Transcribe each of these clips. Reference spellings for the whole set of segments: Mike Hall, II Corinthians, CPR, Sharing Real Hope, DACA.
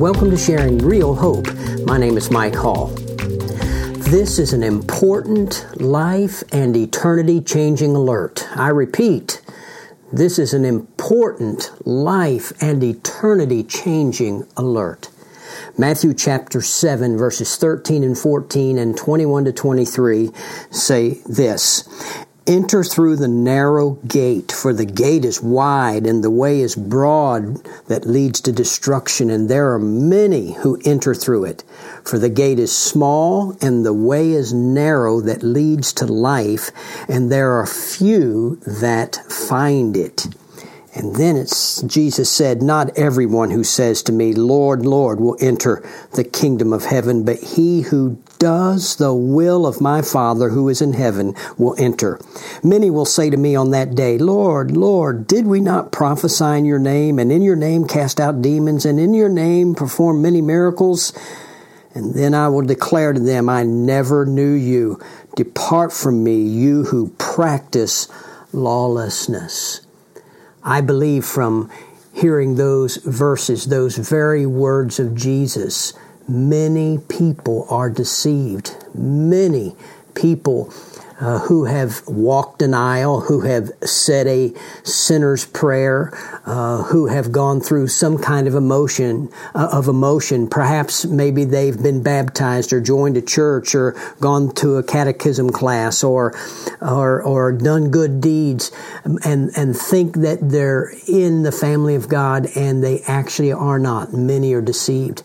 Welcome to Sharing Real Hope. My name is Mike Hall. This is an important life and eternity changing alert. I repeat, this is an important life and eternity changing alert. Matthew chapter 7, verses 13 and 14 and 21 to 23 say this: "Enter through the narrow gate, for the gate is wide, and the way is broad that leads to destruction, and there are many who enter through it. For the gate is small, and the way is narrow that leads to life, and there are few that find it." And then Jesus said, "Not everyone who says to me, 'Lord, Lord,' will enter the kingdom of heaven, but he who does the will of my Father who is in heaven will enter. Many will say to me on that day, 'Lord, Lord, did we not prophesy in your name, and in your name cast out demons, and in your name perform many miracles?' And then I will declare to them, 'I never knew you. Depart from me, you who practice lawlessness.'" I believe from hearing those verses, those very words of Jesus, many people are deceived. Many people who have walked an aisle, who have said a sinner's prayer, who have gone through some kind of emotion. Perhaps maybe they've been baptized or joined a church or gone to a catechism class or done good deeds and think that they're in the family of God, and they actually are not. Many are deceived.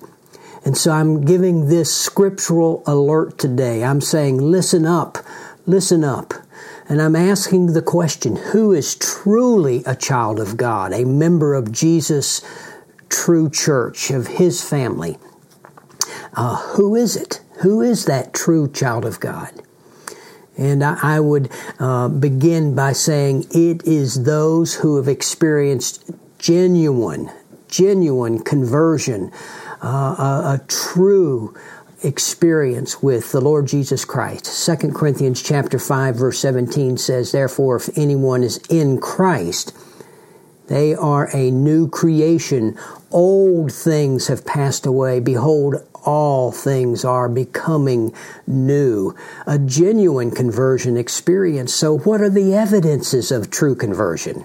And so I'm giving this scriptural alert today. I'm saying, listen up. Listen up. And I'm asking the question, who is truly a child of God, a member of Jesus' true church, of His family? Who is it? Who is that true child of God? And I would begin by saying it is those who have experienced genuine conversion, a true experience with the Lord Jesus Christ. 2 Corinthians chapter 5, verse 17 says, "Therefore, if anyone is in Christ, they are a new creation. Old things have passed away. Behold, all things are becoming new." A genuine conversion experience. So what are the evidences of true conversion?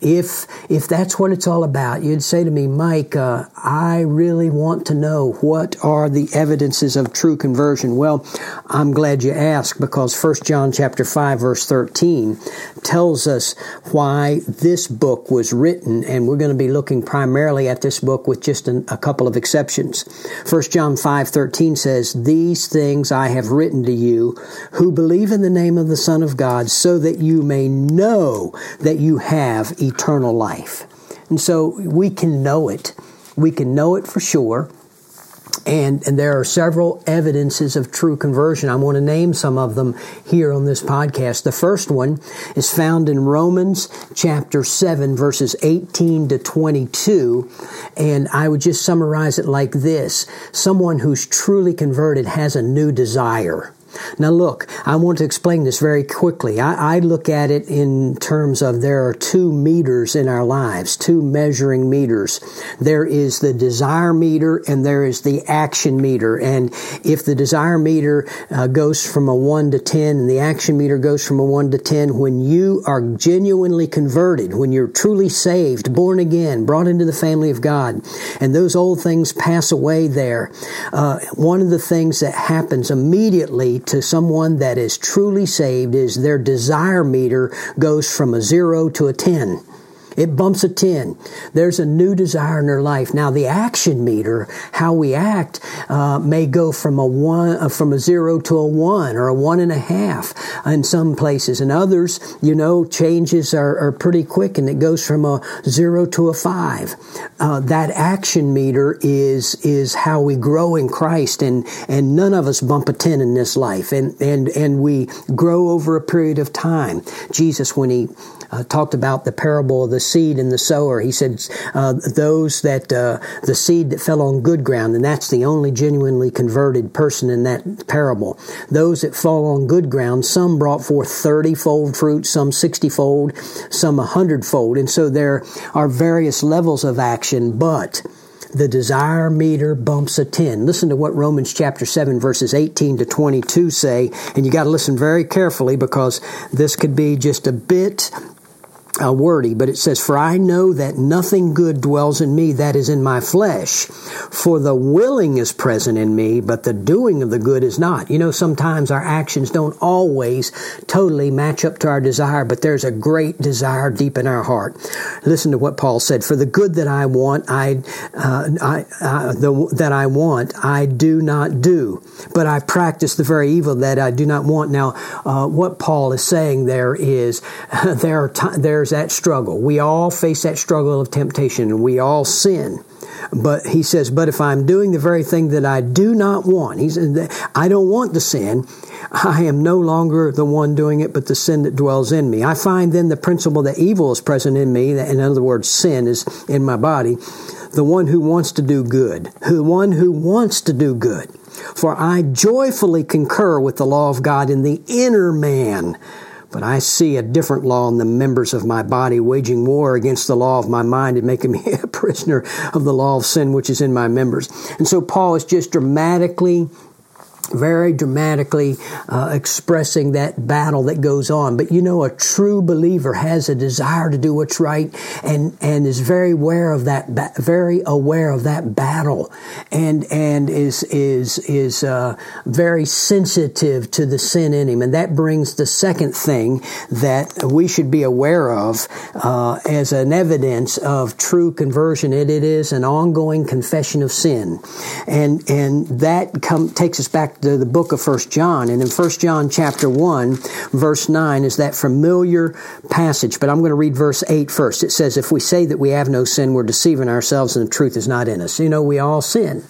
If that's what it's all about, you'd say to me, "Mike, I really want to know, what are the evidences of true conversion?" Well, I'm glad you asked, because 1 John chapter 5, verse 13 tells us why this book was written, and we're going to be looking primarily at this book with just a couple of exceptions. 1 John 5:13 says, "These things I have written to you who believe in the name of the Son of God, so that you may know that you have eternal life." And so we can know it. We can know it for sure. And there are several evidences of true conversion. I want to name some of them here on this podcast. The first one is found in Romans chapter 7, verses 18 to 22. And I would just summarize it like this: someone who's truly converted has a new desire. Now look, I want to explain this very quickly. I look at it in terms of there are two meters in our lives, two measuring meters. There is the desire meter and there is the action meter. And if the desire meter goes from a 1 to 10 and the action meter goes from a 1 to 10, when you are genuinely converted, when you're truly saved, born again, brought into the family of God, and those old things pass away there, one of the things that happens immediately to someone that is truly saved is their desire meter goes from a 0 to a 10. It bumps a 10. There's a new desire in their life. Now, the action meter, how we act, may go from a 0 to a 1 or a 1.5 in some places. In others, changes are pretty quick, and it goes from a 0 to a 5. That action meter is how we grow in Christ, and none of us bump a 10 in this life, and we grow over a period of time. Jesus, when he talked about the parable of the seed and the sower, he said, those that the seed that fell on good ground, and that's the only genuinely converted person in that parable. Those that fall on good ground, some brought forth 30-fold fruit, some 60-fold, some 100-fold. And so there are various levels of action, but the desire meter bumps a 10. Listen to what Romans chapter 7, verses 18 to 22 say, and you got to listen very carefully because this could be just a bit wordy, but it says, "For I know that nothing good dwells in me, that is in my flesh. For the willing is present in me, but the doing of the good is not." You know, sometimes our actions don't always totally match up to our desire, but there's a great desire deep in our heart. Listen to what Paul said, "For the good that I want, I do not do, but I practice the very evil that I do not want." Now, what Paul is saying there is, there's that struggle. We all face that struggle of temptation, and we all sin. But he says, but if I'm doing the very thing that I do not want, he says, I don't want the sin, I am no longer the one doing it, but the sin that dwells in me. I find then the principle that evil is present in me, in other words, sin is in my body, the one who wants to do good, for I joyfully concur with the law of God in the inner man. But I see a different law in the members of my body, waging war against the law of my mind and making me a prisoner of the law of sin which is in my members. And so Paul is just very dramatically expressing that battle that goes on. But you know, a true believer has a desire to do what's right and is very aware of that battle and is very sensitive to the sin in him. And that brings the second thing that we should be aware of as an evidence of true conversion. It is an ongoing confession of sin. And that takes us back to the book of 1 John. And in 1 John chapter 1, verse 9 is that familiar passage. But I'm going to read verse 8 first. It says, "If we say that we have no sin, we're deceiving ourselves and the truth is not in us." You know, we all sin.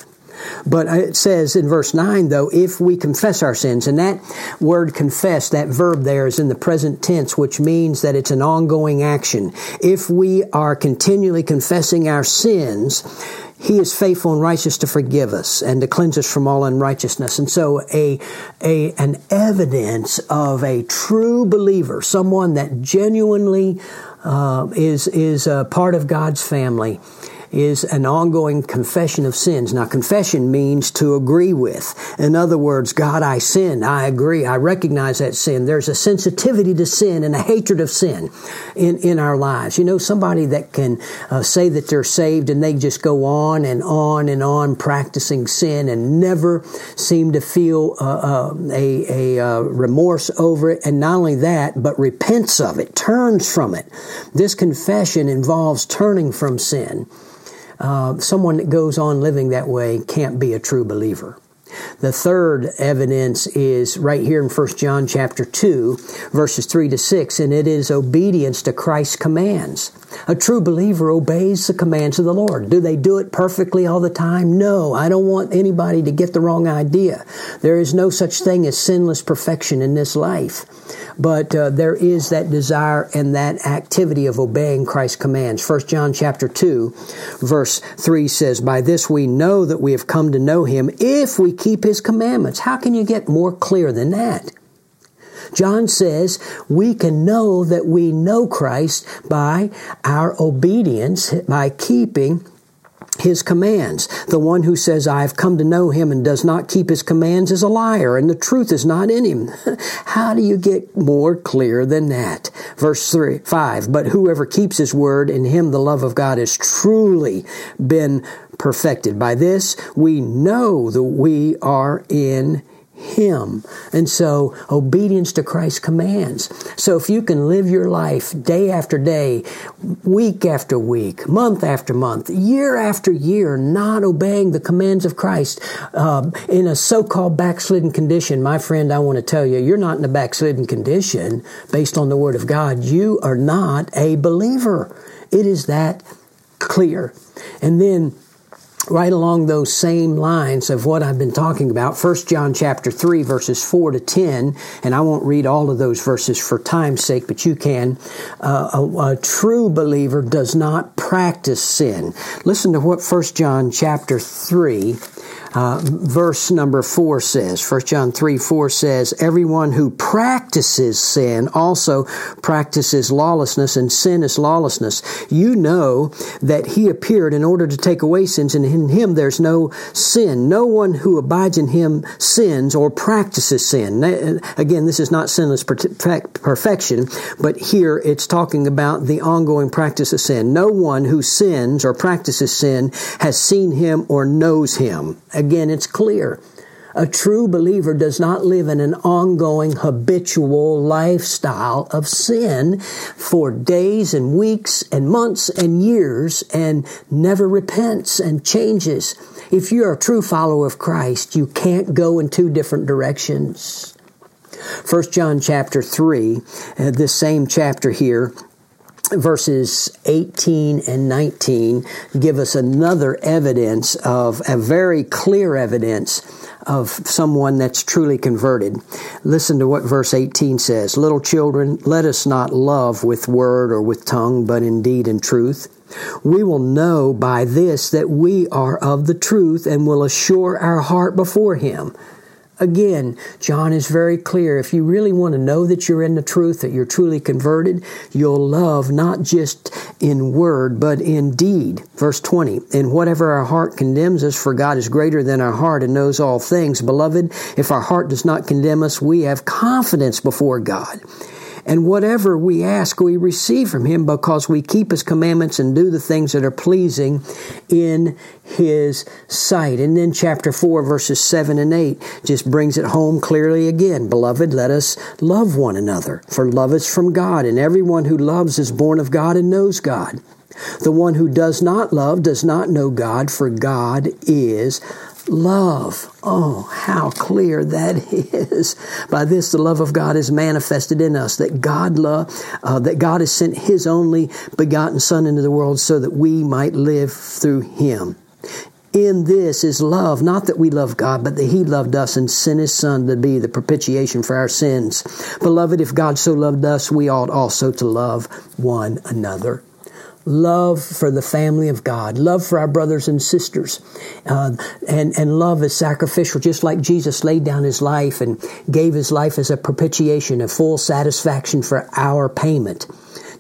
But it says in verse 9, though, if we confess our sins, and that word confess, that verb there is in the present tense, which means that it's an ongoing action. If we are continually confessing our sins, He is faithful and righteous to forgive us and to cleanse us from all unrighteousness. And so an evidence of a true believer, someone that genuinely is a part of God's family, is an ongoing confession of sins. Now, confession means to agree with. In other words, God, I sin. I agree. I recognize that sin. There's a sensitivity to sin and a hatred of sin in our lives. You know, somebody that can say that they're saved and they just go on and on and on practicing sin and never seem to feel remorse over it. And not only that, but repents of it, turns from it. This confession involves turning from sin. Someone that goes on living that way can't be a true believer. The third evidence is right here in 1 John chapter 2, verses 3 to 6, and it is obedience to Christ's commands. A true believer obeys the commands of the Lord. Do they do it perfectly all the time? No. I don't want anybody to get the wrong idea. There is no such thing as sinless perfection in this life. But there is that desire and that activity of obeying Christ's commands. 1 John chapter 2, verse 3 says, "By this we know that we have come to know Him, if we keep His commandments." How can you get more clear than that? John says we can know that we know Christ by our obedience, by keeping His commands. The one who says, "I have come to know Him," and does not keep His commands is a liar, and the truth is not in him. How do you get more clear than that? Verse 5, "But whoever keeps His word, in him the love of God has truly been perfected. By this we know that we are in Him." And so, obedience to Christ's commands. So if you can live your life day after day, week after week, month after month, year after year, not obeying the commands of Christ in a so-called backslidden condition, my friend, I want to tell you, you're not in a backslidden condition based on the Word of God. You are not a believer. It is that clear. And then, right along those same lines of what I've been talking about, 1 John chapter 3, verses 4 to 10, and I won't read all of those verses for time's sake, but you can. A true believer does not practice sin. Listen to what 1 John chapter 3 verse number 4 says, 1 John 3:4 says, everyone who practices sin also practices lawlessness, and sin is lawlessness. You know that he appeared in order to take away sins, and in him there's no sin. No one who abides in him sins or practices sin. Again, this is not sinless perfection, but here it's talking about the ongoing practice of sin. No one who sins or practices sin has seen him or knows him. Again, it's clear. A true believer does not live in an ongoing, habitual lifestyle of sin for days and weeks and months and years and never repents and changes. If you're a true follower of Christ, you can't go in two different directions. 1 John chapter 3, this same chapter here, verses 18 and 19 give us another evidence of a very clear evidence of someone that's truly converted. Listen to what verse 18 says. Little children, let us not love with word or with tongue, but in deed and truth. We will know by this that we are of the truth and will assure our heart before him. Again, John is very clear. If you really want to know that you're in the truth, that you're truly converted, you'll love not just in word, but in deed. Verse 20, and whatever our heart condemns us, for God is greater than our heart and knows all things. Beloved, if our heart does not condemn us, we have confidence before God. And whatever we ask, we receive from him because we keep his commandments and do the things that are pleasing in his sight. And then chapter 4, verses 7 and 8 just brings it home clearly again. Beloved, let us love one another, for love is from God, and everyone who loves is born of God and knows God. The one who does not love does not know God, for God is love. Oh, how clear that is. By this, the love of God is manifested in us, that God has sent his only begotten Son into the world so that we might live through him. In this is love, not that we love God, but that he loved us and sent his Son to be the propitiation for our sins. Beloved, if God so loved us, we ought also to love one another. Love for the family of God. Love for our brothers and sisters. And love is sacrificial, just like Jesus laid down his life and gave his life as a propitiation, a full satisfaction for our payment.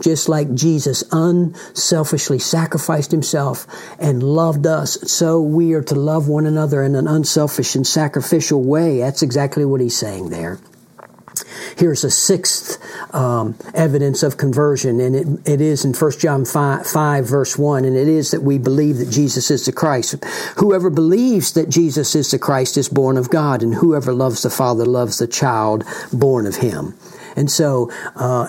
Just like Jesus unselfishly sacrificed himself and loved us, so we are to love one another in an unselfish and sacrificial way. That's exactly what he's saying there. Here's a sixth evidence of conversion, and it is in 1 John 5, verse 1, and it is that we believe that Jesus is the Christ. Whoever believes that Jesus is the Christ is born of God, and whoever loves the Father loves the child born of him. And so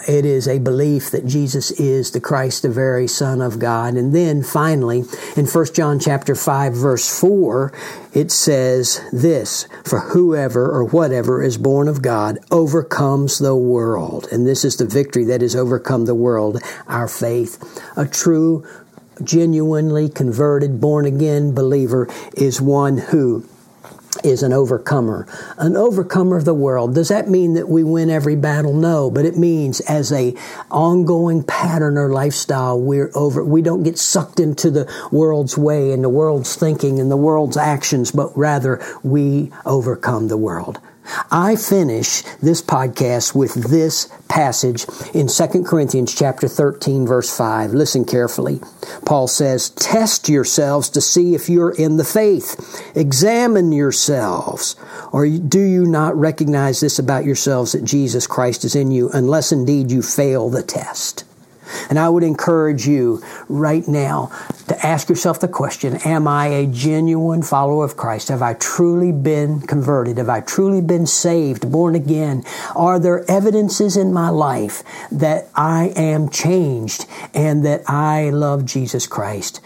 it is a belief that Jesus is the Christ, the very Son of God. And then finally, in 1 John chapter 5, verse 4, it says this, for whoever or whatever is born of God overcomes the world. And this is the victory that has overcome the world, our faith. A true, genuinely converted, born-again believer is one who is an overcomer of the world. Does that mean that we win every battle? No, but it means as a ongoing pattern or lifestyle, we don't get sucked into the world's way and the world's thinking and the world's actions, but rather we overcome the world. I finish this podcast with this passage in 2 Corinthians chapter 13, verse 5. Listen carefully. Paul says, test yourselves to see if you're in the faith. Examine yourselves. Or do you not recognize this about yourselves, that Jesus Christ is in you, unless indeed you fail the test? And I would encourage you right now to ask yourself the question, am I a genuine follower of Christ? Have I truly been converted? Have I truly been saved, born again? Are there evidences in my life that I am changed and that I love Jesus Christ?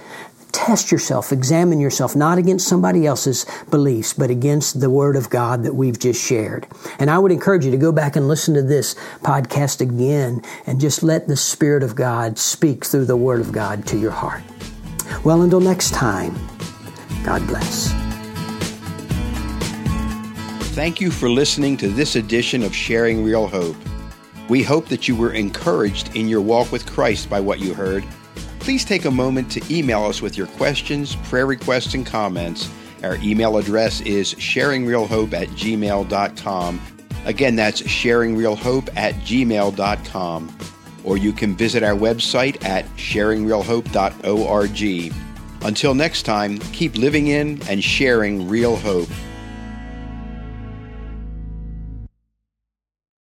Test yourself, examine yourself, not against somebody else's beliefs, but against the Word of God that we've just shared. And I would encourage you to go back and listen to this podcast again and just let the Spirit of God speak through the Word of God to your heart. Well, until next time, God bless. Thank you for listening to this edition of Sharing Real Hope. We hope that you were encouraged in your walk with Christ by what you heard. Please take a moment to email us with your questions, prayer requests, and comments Our email address is sharingrealhope@gmail.com. Again, that's sharingrealhope@gmail.com. Or you can visit our website at sharingrealhope.org. Until next time, keep living in and sharing real hope.